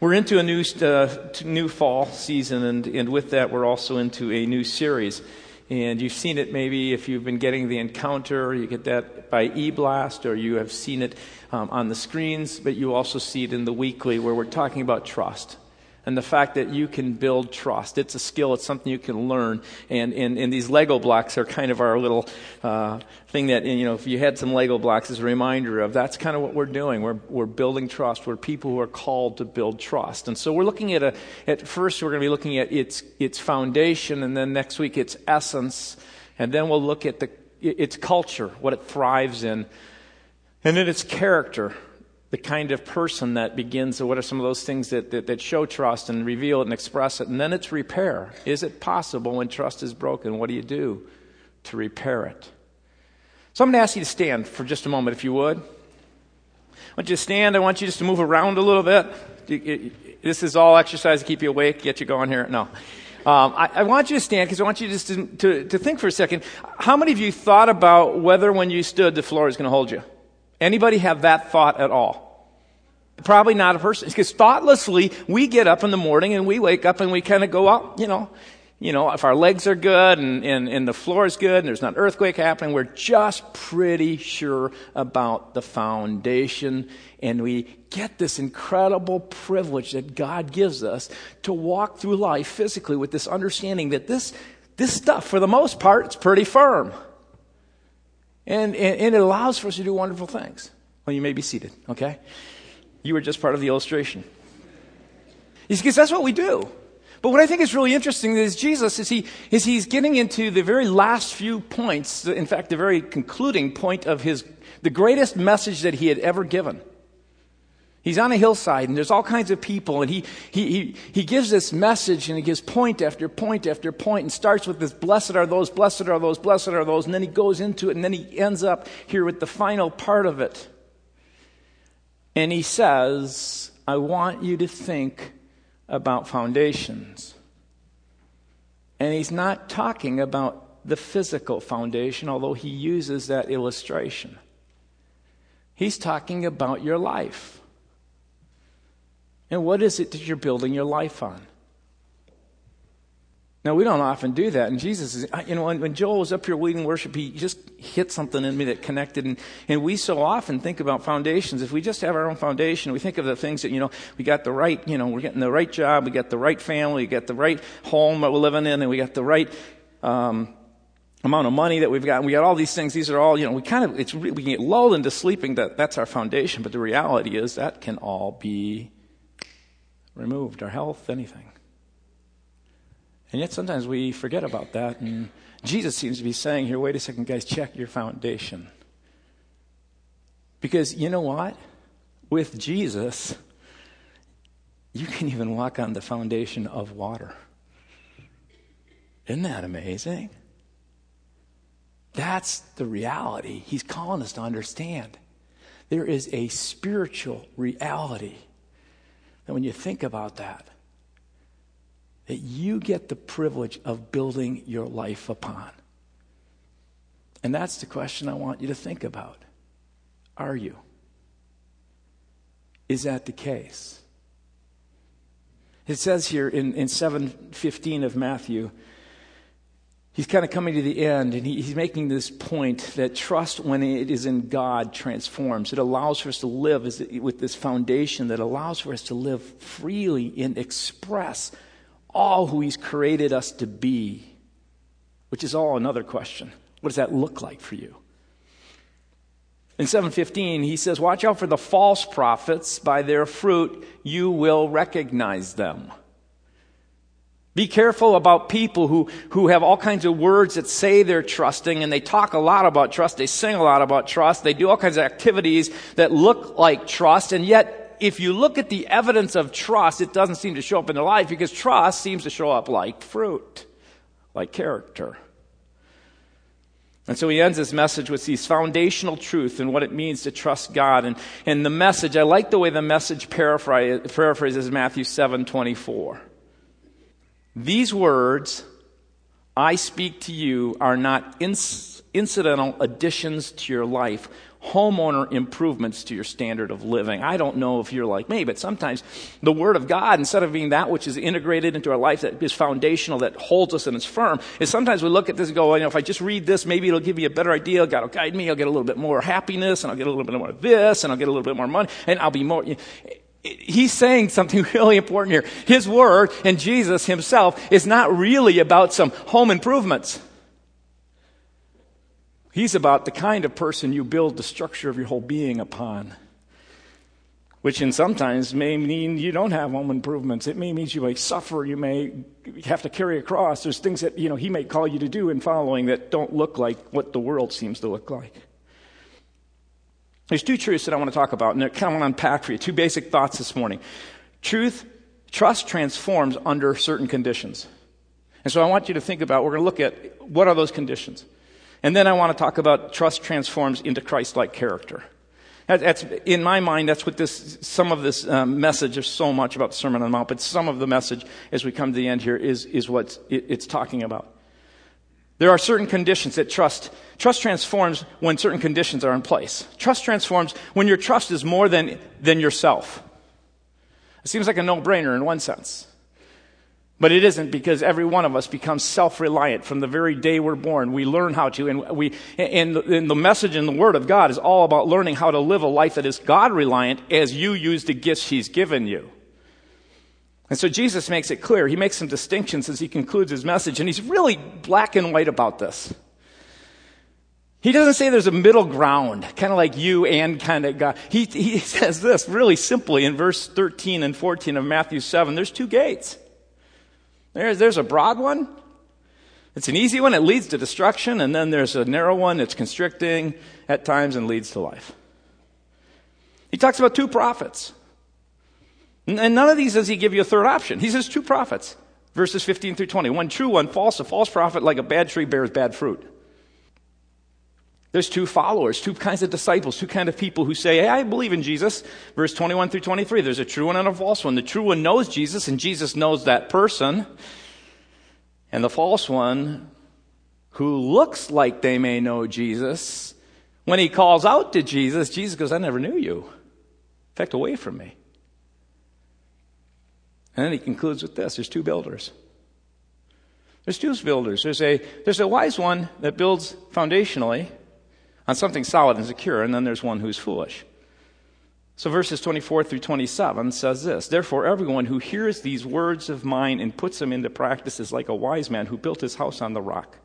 We're into a new fall season, and with that, we're also into a new series. And you've seen it maybe if you've been getting The Encounter, you get that by e-blast, or you have seen it on the screens, but you also see it in the weekly where we're talking about trust. And the fact that you can build trust. It's a skill. It's something you can learn. And these Lego blocks are kind of our little thing that, you know, if you had some Lego blocks as a reminder of, that's kind of what we're doing. We're building trust. We're people who are called to build trust. And so we're looking at first we're going to be looking at its foundation, and then next week its essence, and then we'll look at its culture, what it thrives in, and then its character. The kind of person that begins, what are some of those things that show trust and reveal it and express it? And then it's repair. Is it possible when trust is broken? What do you do to repair it? So I'm going to ask you to stand for just a moment, if you would. I want you to stand. I want you just to move around a little bit. This is all exercise to keep you awake, get you going here. No. I want you to stand because I want you just to think for a second. How many of you thought about whether when you stood the floor is going to hold you? Anybody have that thought at all? Probably not a person. Because thoughtlessly, we get up in the morning and we wake up and we kind of go out, you know, if our legs are good and the floor is good and there's not an earthquake happening, we're just pretty sure about the foundation. And we get this incredible privilege that God gives us to walk through life physically with this understanding that this stuff, for the most part, it's pretty firm. And it allows for us to do wonderful things. Well, you may be seated, okay? You were just part of the illustration. Because that's what we do. But what I think is really interesting is Jesus, he's getting into the very last few points, in fact, the very concluding point of the greatest message that he had ever given. He's on a hillside, and there's all kinds of people, and he gives this message, and he gives point after point after point, and starts with this, blessed are those, blessed are those, blessed are those, and then he goes into it, and then he ends up here with the final part of it. And he says, I want you to think about foundations. And he's not talking about the physical foundation, although he uses that illustration. He's talking about your life. And what is it that you're building your life on? Now, we don't often do that. And Jesus is, you know, when Joel was up here leading worship, he just hit something in me that connected. And we so often think about foundations. If we just have our own foundation, we think of the things that, you know, we got the right, you know, we're getting the right job, we got the right family, we got the right home that we're living in, and we got the right amount of money that we've got. We got all these things. These are all, you know, we can get lulled into sleeping that that's our foundation. But the reality is that can all be removed, our health, anything. And yet sometimes we forget about that. And Jesus seems to be saying here, wait a second, guys, check your foundation. Because you know what? With Jesus, you can even walk on the foundation of water. Isn't that amazing? That's the reality he's calling us to understand. There is a spiritual reality. And when you think about that you get the privilege of building your life upon. And that's the question I want you to think about. Are you? Is that the case? It says here in 7:15 of Matthew, he's kind of coming to the end, and he's making this point that trust, when it is in God, transforms. It allows for us to live with this foundation that allows for us to live freely and express all who he's created us to be, which is all another question. What does that look like for you? In 7:15, he says, watch out for the false prophets. By their fruit, you will recognize them. Be careful about people who have all kinds of words that say they're trusting, and they talk a lot about trust, they sing a lot about trust, they do all kinds of activities that look like trust, and yet if you look at the evidence of trust, it doesn't seem to show up in their life because trust seems to show up like fruit, like character. And so he ends his message with these foundational truths and what it means to trust God. And the message, I like the way the message paraphrases Matthew 7:24. These words I speak to you are not incidental additions to your life homeowner improvements to your standard of living. I don't know if you're like me, but sometimes the Word of God, instead of being that which is integrated into our life, that is foundational, that holds us and is firm, is sometimes we look at this and go, well, you know, if I just read this, maybe it'll give me a better idea. God will guide me. I'll get a little bit more happiness, and I'll get a little bit more of this, and I'll get a little bit more money, and I'll be more... He's saying something really important here. His Word and Jesus himself is not really about some home improvements. He's about the kind of person you build the structure of your whole being upon, which in sometimes may mean you don't have home improvements. It may mean you may suffer. You may have to carry a cross. There's things that, you know, he may call you to do in following that don't look like what the world seems to look like. There's two truths that I want to talk about, and I kind of want to unpack for you. Two basic thoughts this morning. Trust transforms under certain conditions. And so I want you to think about, we're going to look at what are those conditions. And then I want to talk about trust transforms into Christ-like character. That's, in my mind, that's what this, some of this message, there's so much about the Sermon on the Mount, but some of the message as we come to the end here is what it's talking about. There are certain conditions that trust transforms when certain conditions are in place. Trust transforms when your trust is more than yourself. It seems like a no-brainer in one sense. But it isn't, because every one of us becomes self-reliant from the very day we're born. We learn how to, and the message in the Word of God is all about learning how to live a life that is God-reliant as you use the gifts He's given you. And so Jesus makes it clear. He makes some distinctions as he concludes his message, and he's really black and white about this. He doesn't say there's a middle ground, kind of like you and kind of God. He says this really simply in verse 13 and 14 of Matthew 7. There's two gates. There's a broad one. It's an easy one. It leads to destruction. And then there's a narrow one that's constricting at times and leads to life. He talks about two prophets. And none of these does he give you a third option. He says two prophets, verses 15 through 20. One true, one false. A false prophet, like a bad tree, bears bad fruit. There's two followers, two kinds of disciples, two kinds of people who say, hey, I believe in Jesus. Verse 21 through 23, there's a true one and a false one. The true one knows Jesus, and Jesus knows that person. And the false one, who looks like they may know Jesus, when he calls out to Jesus, Jesus goes, I never knew you. In fact, away from me. And then he concludes with this. There's two builders. There's a wise one that builds foundationally on something solid and secure, and then there's one who's foolish. So verses 24 through 27 says this. Therefore, everyone who hears these words of mine and puts them into practice is like a wise man who built his house on the rock.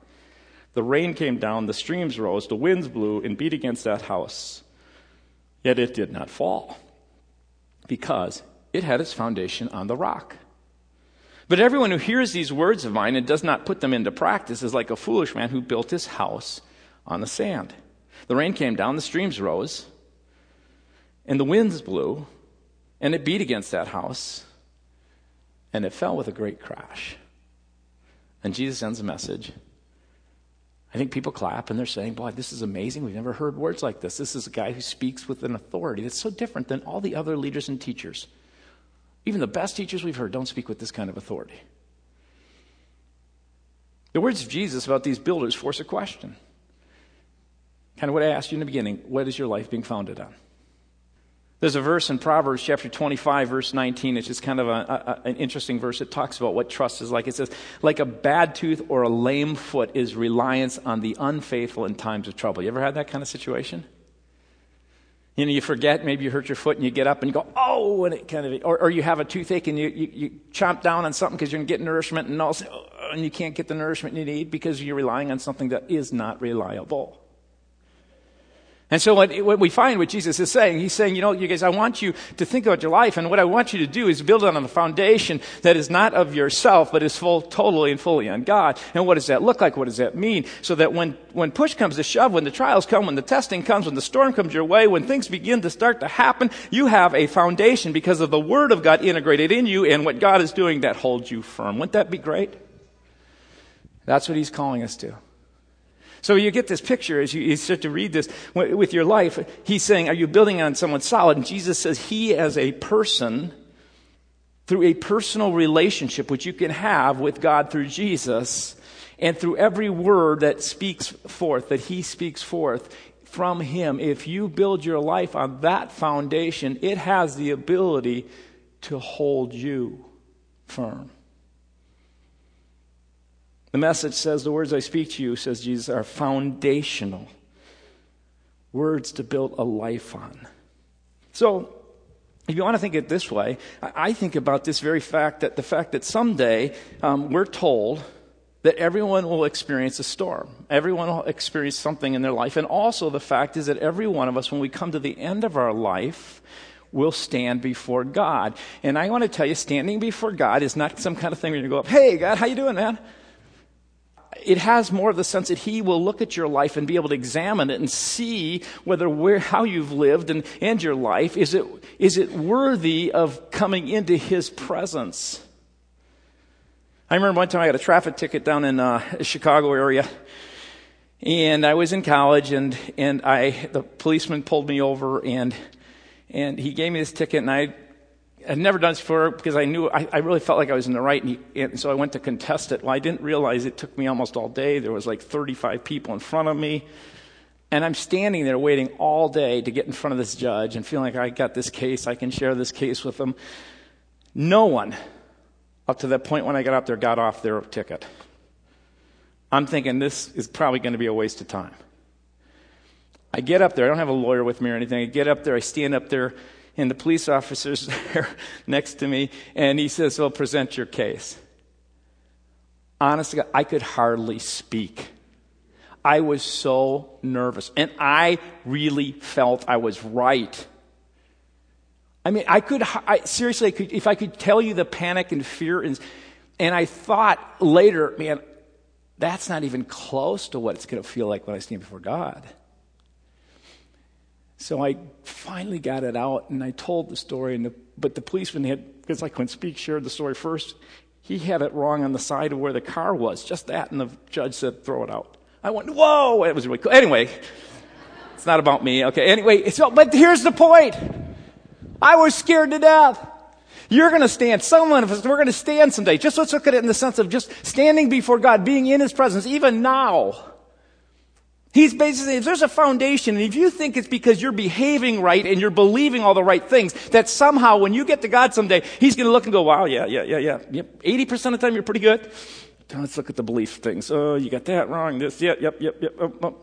The rain came down, the streams rose, the winds blew and beat against that house. Yet it did not fall, because it had its foundation on the rock. But everyone who hears these words of mine and does not put them into practice is like a foolish man who built his house on the sand. The rain came down, the streams rose, and the winds blew, and it beat against that house, and it fell with a great crash. And Jesus ends the message. I think people clap, and they're saying, boy, this is amazing. We've never heard words like this. This is a guy who speaks with an authority that's so different than all the other leaders and teachers. Even the best teachers we've heard don't speak with this kind of authority. The words of Jesus about these builders force a question. Kind of what I asked you in the beginning, what is your life being founded on? There's a verse in Proverbs chapter 25, verse 19. It's just kind of an interesting verse. It talks about what trust is like. It says, like a bad tooth or a lame foot is reliance on the unfaithful in times of trouble. You ever had that kind of situation? You know, you forget, maybe you hurt your foot and you get up and you go, oh, and it kind of, or you have a toothache and you chomp down on something because you're going to get nourishment and all, and you can't get the nourishment you need because you're relying on something that is not reliable. And so what we find what Jesus is saying, he's saying, you know, you guys, I want you to think about your life, and what I want you to do is build it on a foundation that is not of yourself, but is totally and fully on God. And what does that look like? What does that mean? So that when push comes to shove, when the trials come, when the testing comes, when the storm comes your way, when things begin to start to happen, you have a foundation because of the Word of God integrated in you, and what God is doing that holds you firm. Wouldn't that be great? That's what he's calling us to. So you get this picture as you start to read this with your life. He's saying, are you building on someone solid? And Jesus says he as a person, through a personal relationship which you can have with God through Jesus and through every word that he speaks forth, from Him, if you build your life on that foundation, it has the ability to hold you firm. The message says, "The words I speak to you," says Jesus, "are foundational." Words to build a life on. So, if you want to think it this way, I think about this very fact, that the fact that someday we're told that everyone will experience a storm. Everyone will experience something in their life. And also the fact is that every one of us, when we come to the end of our life, will stand before God. And I want to tell you, standing before God is not some kind of thing where you go up, "Hey, God, how you doing, man?" It has more of the sense that He will look at your life and be able to examine it and see whether how you've lived and your life. Is it worthy of coming into His presence? I remember one time I got a traffic ticket down in the Chicago area, and I was in college, and the policeman pulled me over, and he gave me this ticket, and I had never done this before because I knew I really felt like I was in the right, and so I went to contest it. Well, I didn't realize it took me almost all day. There was like 35 people in front of me, and I'm standing there waiting all day to get in front of this judge and feeling like I got this case, I can share this case with them. No one, up to that point when I got up there, got off their ticket. I'm thinking this is probably going to be a waste of time. I get up there. I don't have a lawyer with me or anything. I get up there. I stand up there, and the police officer's there next to me, and he says, "Well, present your case." Honestly, I could hardly speak. I was so nervous, and I really felt I was right. I mean, I seriously, if I could tell you the panic and fear, and I thought later, man, that's not even close to what it's going to feel like when I stand before God. So I finally got it out, and I told the story, but the policeman had, because I couldn't speak, shared the story first. He had it wrong on the side of where the car was, just that, and the judge said, "Throw it out." I went, "Whoa!" It was really cool. Anyway, it's not about me. Okay, anyway, but here's the point. I was scared to death. You're going to stand. Someone of us, we're going to stand someday. Just let's look at it in the sense of just standing before God, being in His presence, even now. He's basically, if there's a foundation, and if you think it's because you're behaving right and you're believing all the right things, that somehow when you get to God someday, He's going to look and go, "Wow, yeah. 80% of the time you're pretty good. Let's look at the belief things. Oh, you got that wrong, this, yep. Oh.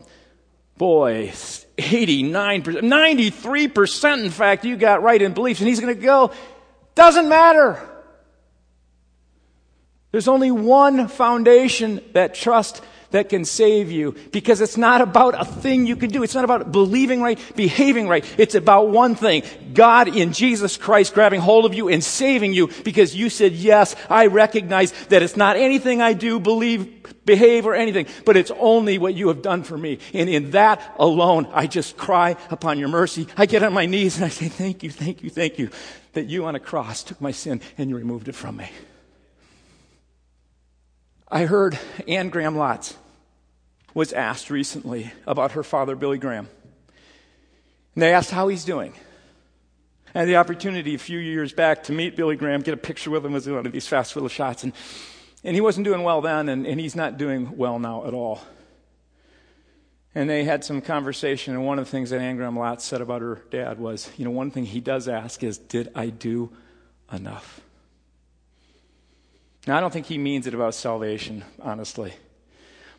Boy, 89%, 93%, in fact, you got right in beliefs." And He's going to go, "Doesn't matter. There's only one foundation, that trust that can save you." Because it's not about a thing you can do. It's not about believing right, behaving right. It's about one thing: God in Jesus Christ grabbing hold of you and saving you because you said, "Yes, I recognize that it's not anything I do, believe, behave, or anything, but it's only what you have done for me. And in that alone, I just cry upon your mercy. I get on my knees and I say, thank you, that you on a cross took my sin and you removed it from me." I heard Anne Graham Lotz was asked recently about her father, Billy Graham. And they asked how he's doing. I had the opportunity a few years back to meet Billy Graham, get a picture with him as one of these fast little shots. And he wasn't doing well then, and he's not doing well now at all. And they had some conversation, and one of the things that Anne Graham Lotz said about her dad was, you know, one thing he does ask is, "Did I do enough?" Now, I don't think he means it about salvation, honestly.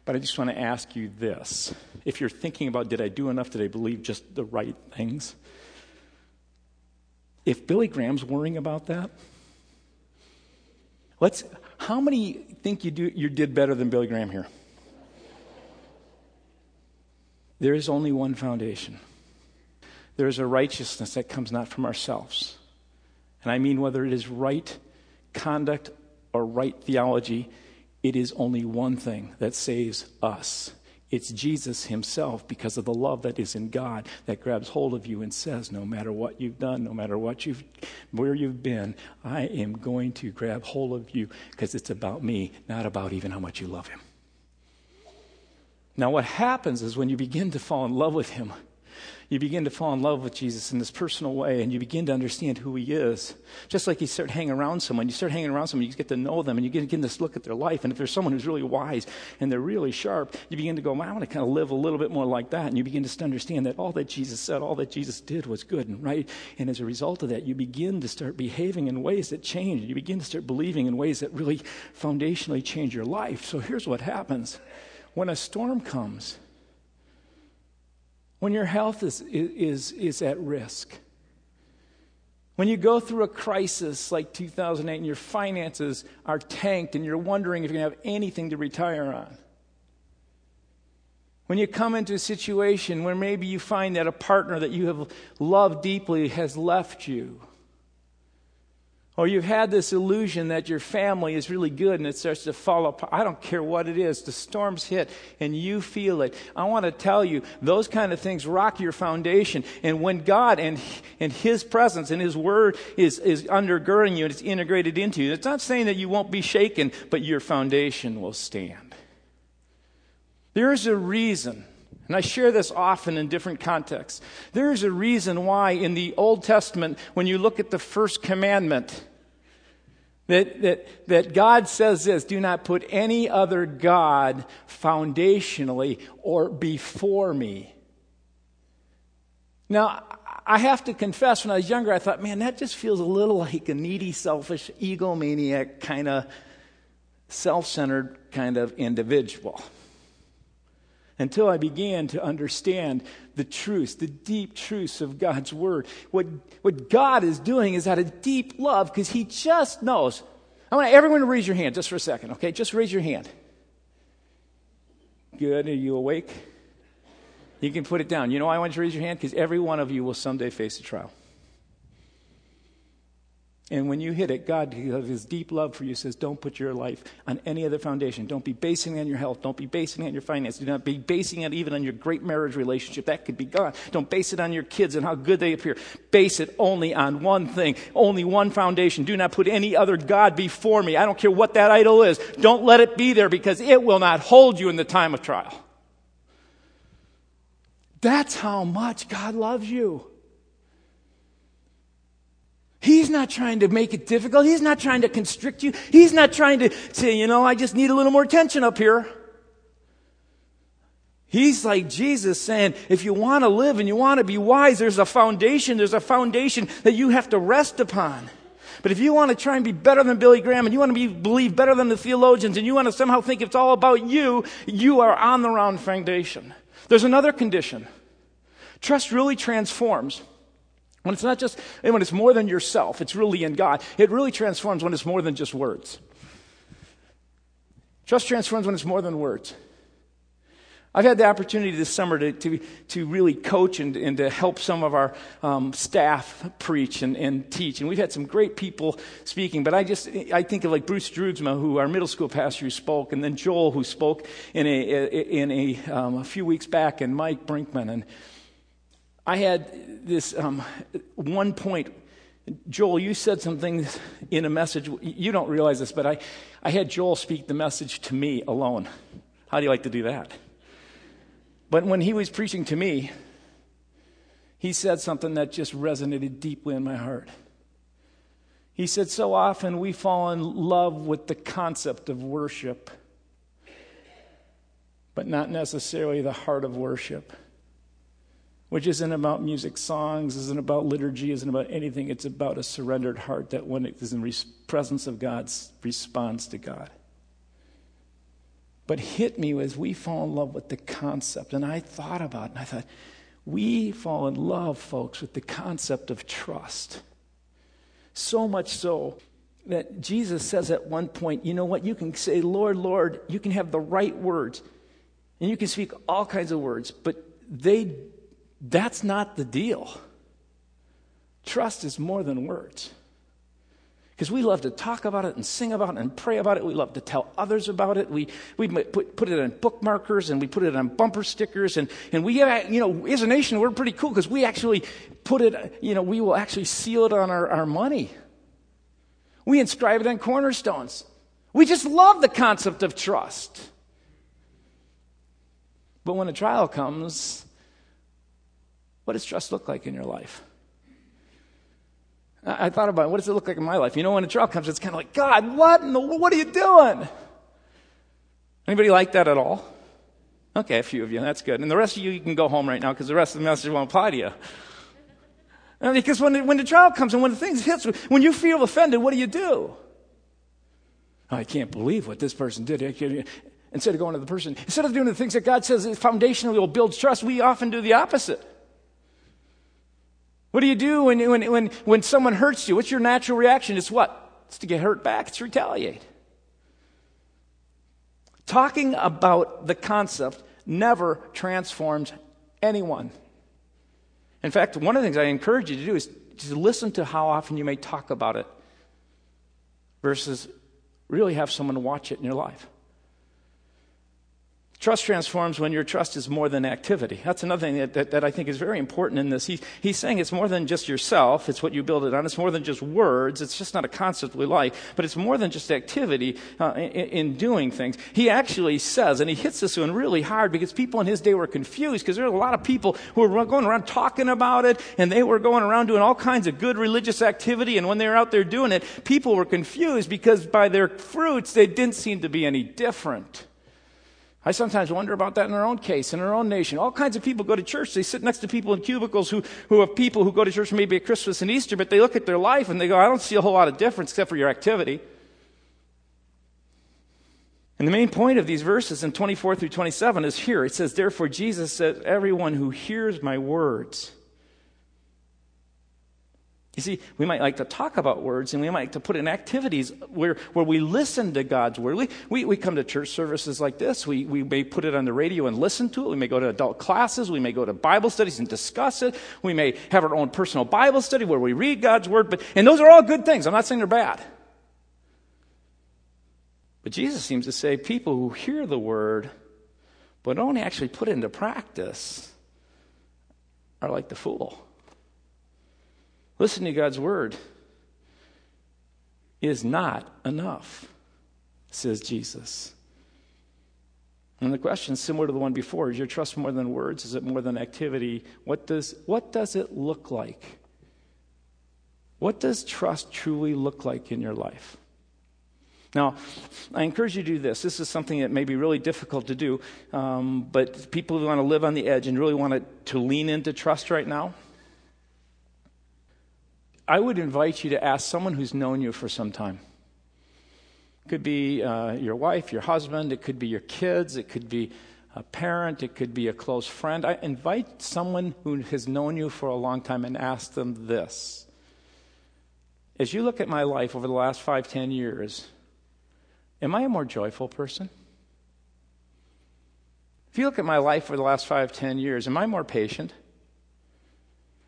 But I just want to ask you this. If you're thinking about, did I do enough? Did I believe just the right things? If Billy Graham's worrying about that, how many think you did better than Billy Graham here? There is only one foundation. There is a righteousness that comes not from ourselves. And I mean whether it is right conduct or right theology, it is only one thing that saves us. It's Jesus Himself, because of the love that is in God that grabs hold of you and says, no matter what you've done, no matter where you've been, I am going to grab hold of you because it's about me, not about even how much you love Him. Now what happens is when you begin to fall in love with Him, You begin to fall in love with Jesus in this personal way, and you begin to understand who he is. Just like you start hanging around someone, you get to know them, and you get this look at their life. And if there's someone who's really wise and they're really sharp, you begin to go, well, I want to kind of live a little bit more like that. And you begin to understand that all that Jesus said, all that Jesus did was good and right. And as a result of that, you begin to start behaving in ways that change. You begin to start believing in ways that really foundationally change your life. So here's what happens. When a storm comes, when your health is at risk, when you go through a crisis like 2008 and your finances are tanked and you're wondering if you're going to have anything to retire on, when you come into a situation where maybe you find that a partner that you have loved deeply has left you, or you've had this illusion that your family is really good and it starts to fall apart. I don't care what it is. The storms hit and you feel it. I want to tell you, those kind of things rock your foundation. And when God and his presence and his word is undergirding you and it's integrated into you, it's not saying that you won't be shaken, but your foundation will stand. There is a reason, and I share this often in different contexts. There is a reason why in the Old Testament, when you look at the first commandment, that God says this, do not put any other God foundationally or before me. Now, I have to confess, when I was younger, I thought, man, that just feels a little like a needy, selfish, egomaniac, kind of self-centered kind of individual. Until I began to understand the truths, the deep truths of God's word. What God is doing is out of deep love, because he just knows. I want everyone to raise your hand just for a second, okay? Just raise your hand. Good. Are you awake? You can put it down. You know why I want you to raise your hand? Because every one of you will someday face a trial. And when you hit it, God, his deep love for you, says, don't put your life on any other foundation. Don't be basing it on your health. Don't be basing it on your finances. Do not be basing it even on your great marriage relationship. That could be gone. Don't base it on your kids and how good they appear. Base it only on one thing, only one foundation. Do not put any other God before me. I don't care what that idol is. Don't let it be there, because it will not hold you in the time of trial. That's how much God loves you. He's not trying to make it difficult. He's not trying to constrict you. He's not trying to say, you know, I just need a little more attention up here. He's like Jesus saying, if you want to live and you want to be wise, there's a foundation. There's a foundation that you have to rest upon. But if you want to try and be better than Billy Graham, and you want to believe better than the theologians, and you want to somehow think it's all about you, you are on the wrong foundation. There's another condition. Trust really transforms. When it's not just, when it's more than yourself, it's really in God. It really transforms when it's more than just words. Trust transforms when it's more than words. I've had the opportunity this summer to really coach and to help some of our staff preach and teach. And we've had some great people speaking. But I think of like Bruce Drudsman, who our middle school pastor, who spoke, and then Joel, who spoke a few weeks back, and Mike Brinkman. And I had this one point, Joel, you said something in a message. You don't realize this, but I had Joel speak the message to me alone. How do you like to do that? But when he was preaching to me, he said something that just resonated deeply in my heart. He said, so often we fall in love with the concept of worship, but not necessarily the heart of worship, which isn't about music, songs, isn't about liturgy, isn't about anything. It's about a surrendered heart that, when it is in presence of God, responds to God. But hit me as we fall in love with the concept. And I thought about it, and I thought, we fall in love, folks, with the concept of trust. So much so that Jesus says at one point, you know what, you can say, Lord, Lord, you can have the right words, and you can speak all kinds of words, but that's not the deal. Trust is more than words. Because we love to talk about it and sing about it and pray about it. We love to tell others about it. We put it on bookmarkers, and we put it on bumper stickers. And we, as a nation, we're pretty cool, because we actually put it, we will actually seal it on our money. We inscribe it on cornerstones. We just love the concept of trust. But when a trial comes, What does trust look like in your life? I thought about what does it look like in my life? You know, when a trial comes, it's kind of like, God, what are you doing? Anybody like that at all? Okay, a few of you. That's good. And the rest of you, you can go home right now because the rest of the message won't apply to you. Because when the trial comes and when the things hits, when you feel offended, what do? Oh, I can't believe what this person did. Instead of going to the person, instead of doing the things that God says foundationally will build trust, we often do the opposite. What do you do when someone hurts you? What's your natural reaction? It's what? It's to get hurt back. It's retaliate. Talking about the concept never transforms anyone. In fact, one of the things I encourage you to do is to listen to how often you may talk about it versus really have someone watch it in your life. Trust transforms when your trust is more than activity. That's another thing that I think is very important in this. He's saying it's more than just yourself. It's what you build it on. It's more than just words. It's just not a concept we like. But it's more than just activity in doing things. He actually says, and he hits this one really hard because people in his day were confused because there were a lot of people who were going around talking about it, and they were going around doing all kinds of good religious activity. And when they were out there doing it, people were confused because by their fruits, they didn't seem to be any different. I sometimes wonder about that in our own case, in our own nation. All kinds of people go to church. They sit next to people in cubicles who have people who go to church maybe at Christmas and Easter, but they look at their life and they go, I don't see a whole lot of difference except for your activity. And the main point of these verses in 24 through 27 is here. It says, therefore Jesus says, everyone who hears my words. You see, we might like to talk about words, and we might like to put in activities where we listen to God's word. We come to church services like this. We may put it on the radio and listen to it. We may go to adult classes. We may go to Bible studies and discuss it. We may have our own personal Bible study where we read God's word. And those are all good things. I'm not saying they're bad. But Jesus seems to say people who hear the word but don't actually put it into practice are like the fool. Listening to God's word is not enough, says Jesus. And the question is similar to the one before. Is your trust more than words? Is it more than activity? What does it look like? What does trust truly look like in your life? Now, I encourage you to do this. This is something that may be really difficult to do, but people who want to live on the edge and really want to lean into trust right now, I would invite you to ask someone who's known you for some time. It could be your wife, your husband. It could be your kids. It could be a parent. It could be a close friend. I invite someone who has known you for a long time and ask them this. As you look at my life over the last 5-10 years, am I a more joyful person? If you look at my life over the last 5-10 years, am I more patient?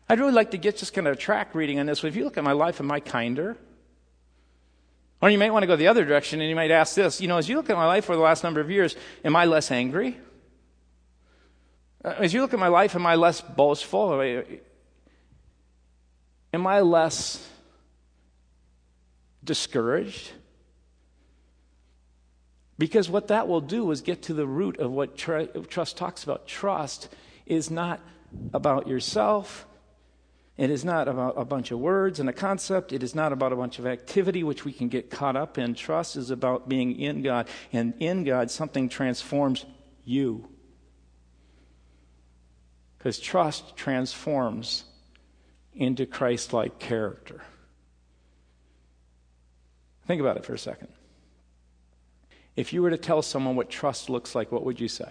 I'd really like to get just kind of a track reading on this. If you look at my life, am I kinder? Or you might want to go the other direction and you might ask this. You know, as you look at my life for the last number of years, am I less angry? As you look at my life, am I less boastful? Am I less discouraged? Because what that will do is get to the root of what trust talks about. Trust is not about yourself. It is not about a bunch of words and a concept. It is not about a bunch of activity, which we can get caught up in. Trust is about being in God. And in God, something transforms you. Because trust transforms into Christ-like character. Think about it for a second. If you were to tell someone what trust looks like, what would you say?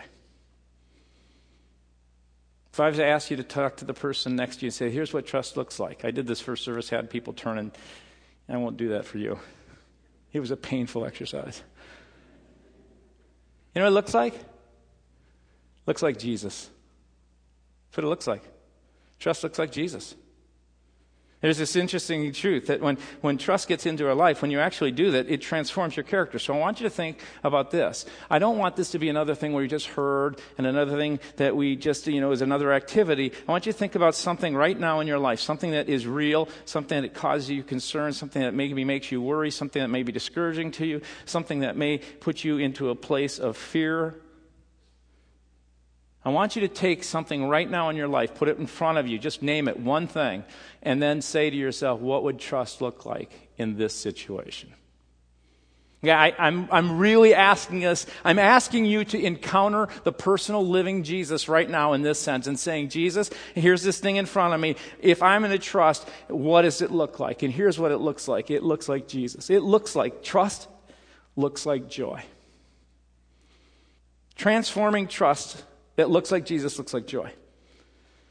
If I was to ask you to talk to the person next to you and say, here's what trust looks like. I did this first service, had people turn, and I won't do that for you. It was a painful exercise. You know what it looks like? Looks like Jesus. That's what it looks like. Trust looks like Jesus. There's this interesting truth that when trust gets into our life, when you actually do that, it transforms your character. So I want you to think about this. I don't want this to be another thing where you just heard and another thing that we just, is another activity. I want you to think about something right now in your life, something that is real, something that causes you concern, something that maybe makes you worry, something that may be discouraging to you, something that may put you into a place of fear. I want you to take something right now in your life, put it in front of you, just name it, one thing, and then say to yourself, what would trust look like in this situation? Yeah, I'm really asking us, I'm asking you to encounter the personal living Jesus right now in this sense and saying, Jesus, here's this thing in front of me. If I'm going to trust, what does it look like? And here's what it looks like. It looks like Jesus. It looks like trust, looks like joy. Transforming trust that looks like Jesus looks like joy.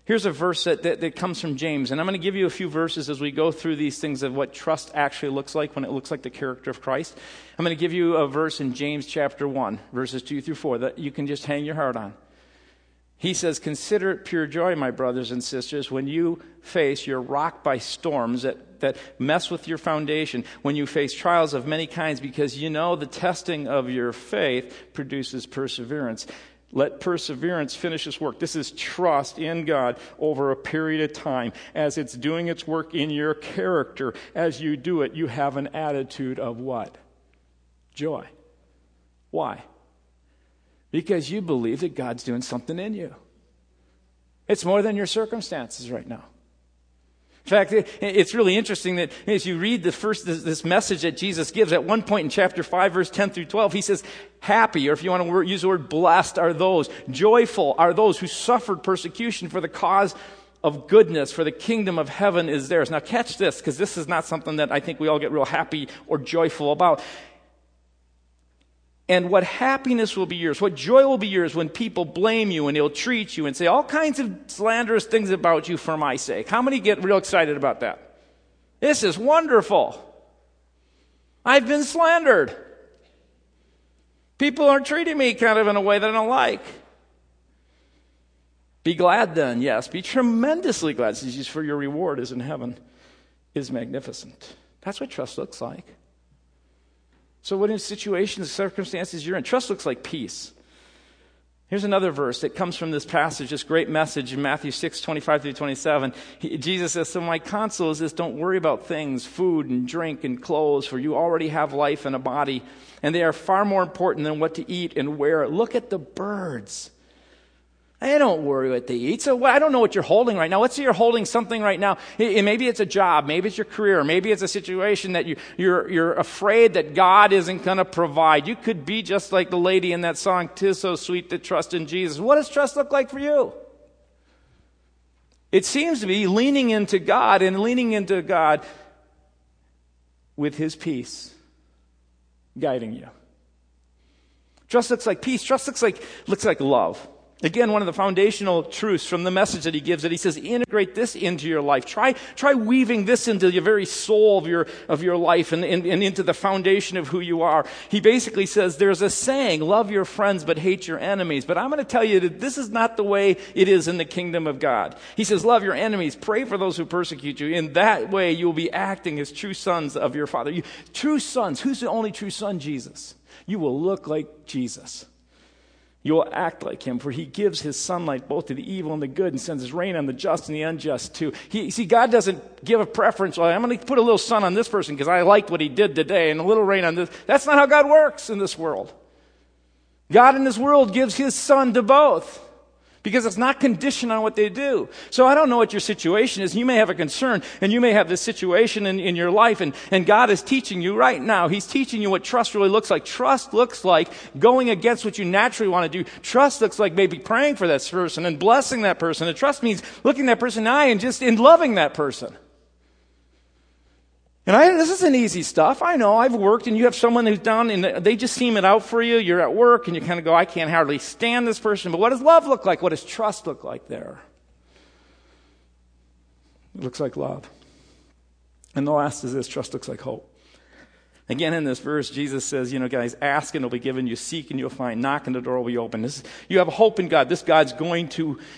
Here's a verse that comes from James, and I'm going to give you a few verses as we go through these things of what trust actually looks like when it looks like the character of Christ. I'm going to give you a verse in James chapter 1, verses 2 through 4, that you can just hang your heart on. He says, consider it pure joy, my brothers and sisters, when you face your rock by storms that mess with your foundation, when you face trials of many kinds, because you know the testing of your faith produces perseverance. Let perseverance finish its work. This is trust in God over a period of time. As it's doing its work in your character, as you do it, you have an attitude of what? Joy. Why? Because you believe that God's doing something in you. It's more than your circumstances right now. In fact, it's really interesting that as you read this message that Jesus gives, at one point in chapter 5, verse 10 through 12, he says, happy, or if you want to use the word blessed, are those. Joyful are those who suffered persecution for the cause of goodness, for the kingdom of heaven is theirs. Now catch this, because this is not something that I think we all get real happy or joyful about. And what happiness will be yours, what joy will be yours when people blame you and ill-treat you and say all kinds of slanderous things about you for my sake. How many get real excited about that? This is wonderful. I've been slandered. People are treating me kind of in a way that I don't like. Be glad then, yes. Be tremendously glad, since for your reward is in heaven, is magnificent. That's what trust looks like. So what in situations, circumstances you're in, trust looks like peace. Here's another verse that comes from this passage, this great message in Matthew 6, 25 through 27. Jesus says, so my counsel is this, don't worry about things, food and drink and clothes, for you already have life and a body, and they are far more important than what to eat and wear. Look at the birds. They don't worry what they eat. So I don't know what you're holding right now. Let's say you're holding something right now. Maybe it's a job. Maybe it's your career. Maybe it's a situation that you're afraid that God isn't going to provide. You could be just like the lady in that song, 'Tis so sweet to trust in Jesus. What does trust look like for you? It seems to be leaning into God and leaning into God with His peace guiding you. Trust looks like peace. Trust looks like love. Again, one of the foundational truths from the message that he gives, that he says, integrate this into your life. Try weaving this into the very soul of your life and into the foundation of who you are. He basically says, there's a saying, love your friends but hate your enemies. But I'm going to tell you that this is not the way it is in the kingdom of God. He says, love your enemies, pray for those who persecute you. In that way, you'll be acting as true sons of your Father. True sons. Who's the only true son? Jesus. You will look like Jesus. You will act like Him, for He gives His sunlight both to the evil and the good and sends His rain on the just and the unjust too. God doesn't give a preference. Well, I'm going to put a little sun on this person because I liked what he did today and a little rain on this. That's not how God works in this world. God in this world gives His sun to both because it's not conditioned on what they do. So I don't know what your situation is. You may have a concern and you may have this situation in your life, and God is teaching you right now. He's teaching you what trust really looks like. Trust looks like going against what you naturally want to do. Trust looks like maybe praying for that person and blessing that person. And trust means looking that person in the eye and just in loving that person. And this isn't easy stuff. I know, I've worked, and you have someone who's down, and they just seam it out for you. You're at work, and you kind of go, I can't hardly stand this person. But what does love look like? What does trust look like there? It looks like love. And the last is this, trust looks like hope. Again, in this verse, Jesus says, guys, ask and it'll be given you, seek and you'll find, knock and the door will be open. You have hope in God. This God's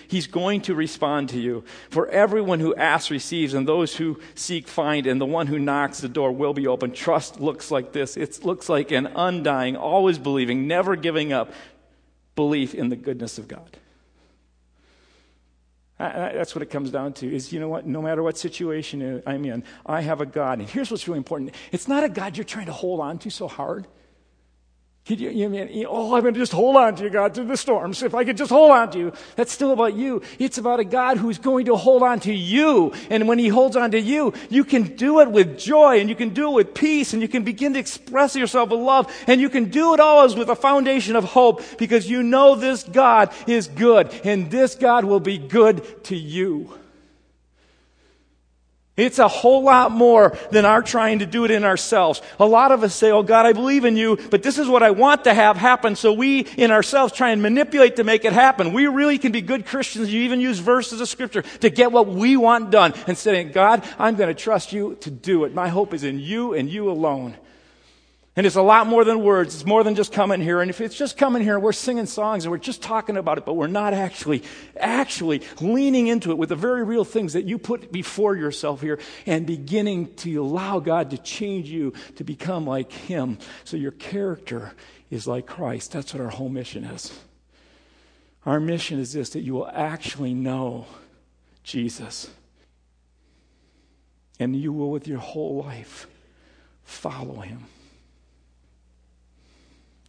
He's going to respond to you. For everyone who asks receives, and those who seek find, and the one who knocks, the door will be open. Trust looks like this. It looks like an undying, always believing, never giving up belief in the goodness of God. That's what it comes down to is, no matter what situation I'm in, I have a God. And here's what's really important. It's not a God you're trying to hold on to so hard. Could you mean, oh, I'm going to just hold on to you, God, through the storms. If I could just hold on to you, that's still about you. It's about a God who's going to hold on to you. And when he holds on to you, you can do it with joy, and you can do it with peace, and you can begin to express yourself with love, and you can do it always with a foundation of hope, because you know this God is good, and this God will be good to you. It's a whole lot more than our trying to do it in ourselves. A lot of us say, oh God, I believe in you, but this is what I want to have happen. So we in ourselves try and manipulate to make it happen. We really can be good Christians. You even use verses of scripture to get what we want done. And saying, God, I'm going to trust you to do it. My hope is in you and you alone. And it's a lot more than words. It's more than just coming here. And if it's just coming here, we're singing songs and we're just talking about it, but we're not actually leaning into it with the very real things that you put before yourself here and beginning to allow God to change you to become like him. So your character is like Christ. That's what our whole mission is. Our mission is this, that you will actually know Jesus. And you will, with your whole life, follow him.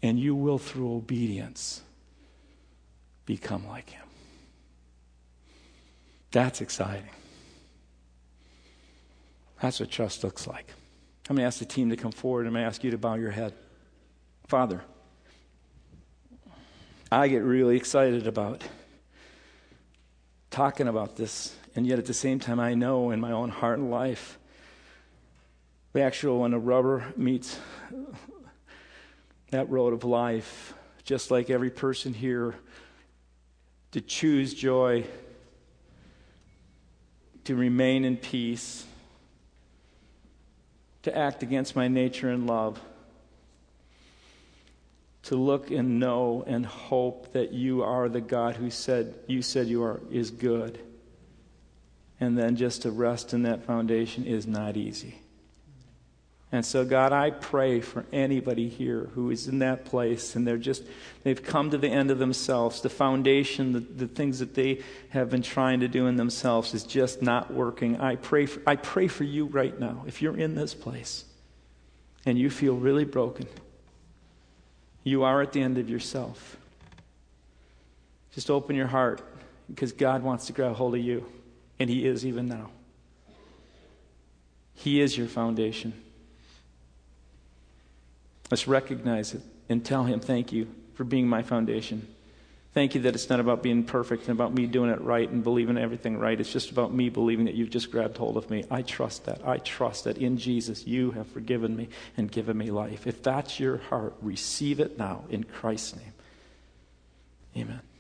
And you will, through obedience, become like him. That's exciting. That's what trust looks like. I'm going to ask the team to come forward. I'm going to ask you to bow your head. Father, I get really excited about talking about this, and yet at the same time I know in my own heart and life, the actual when the rubber meets that road of life, just like every person here, to choose joy, to remain in peace, to act against my nature in love, to look and know and hope that you are the God who said you are is good, and then just to rest in that foundation is not easy. And so, God, I pray for anybody here who is in that place and they've come to the end of themselves. The foundation, the things that they have been trying to do in themselves is just not working. I pray for you right now. If you're in this place and you feel really broken, you are at the end of yourself. Just open your heart, because God wants to grab hold of you, and he is even now. He is your foundation. Let's recognize it and tell him, thank you for being my foundation. Thank you that it's not about being perfect and about me doing it right and believing everything right. It's just about me believing that you've just grabbed hold of me. I trust that. I trust that in Jesus you have forgiven me and given me life. If that's your heart, receive it now in Christ's name. Amen.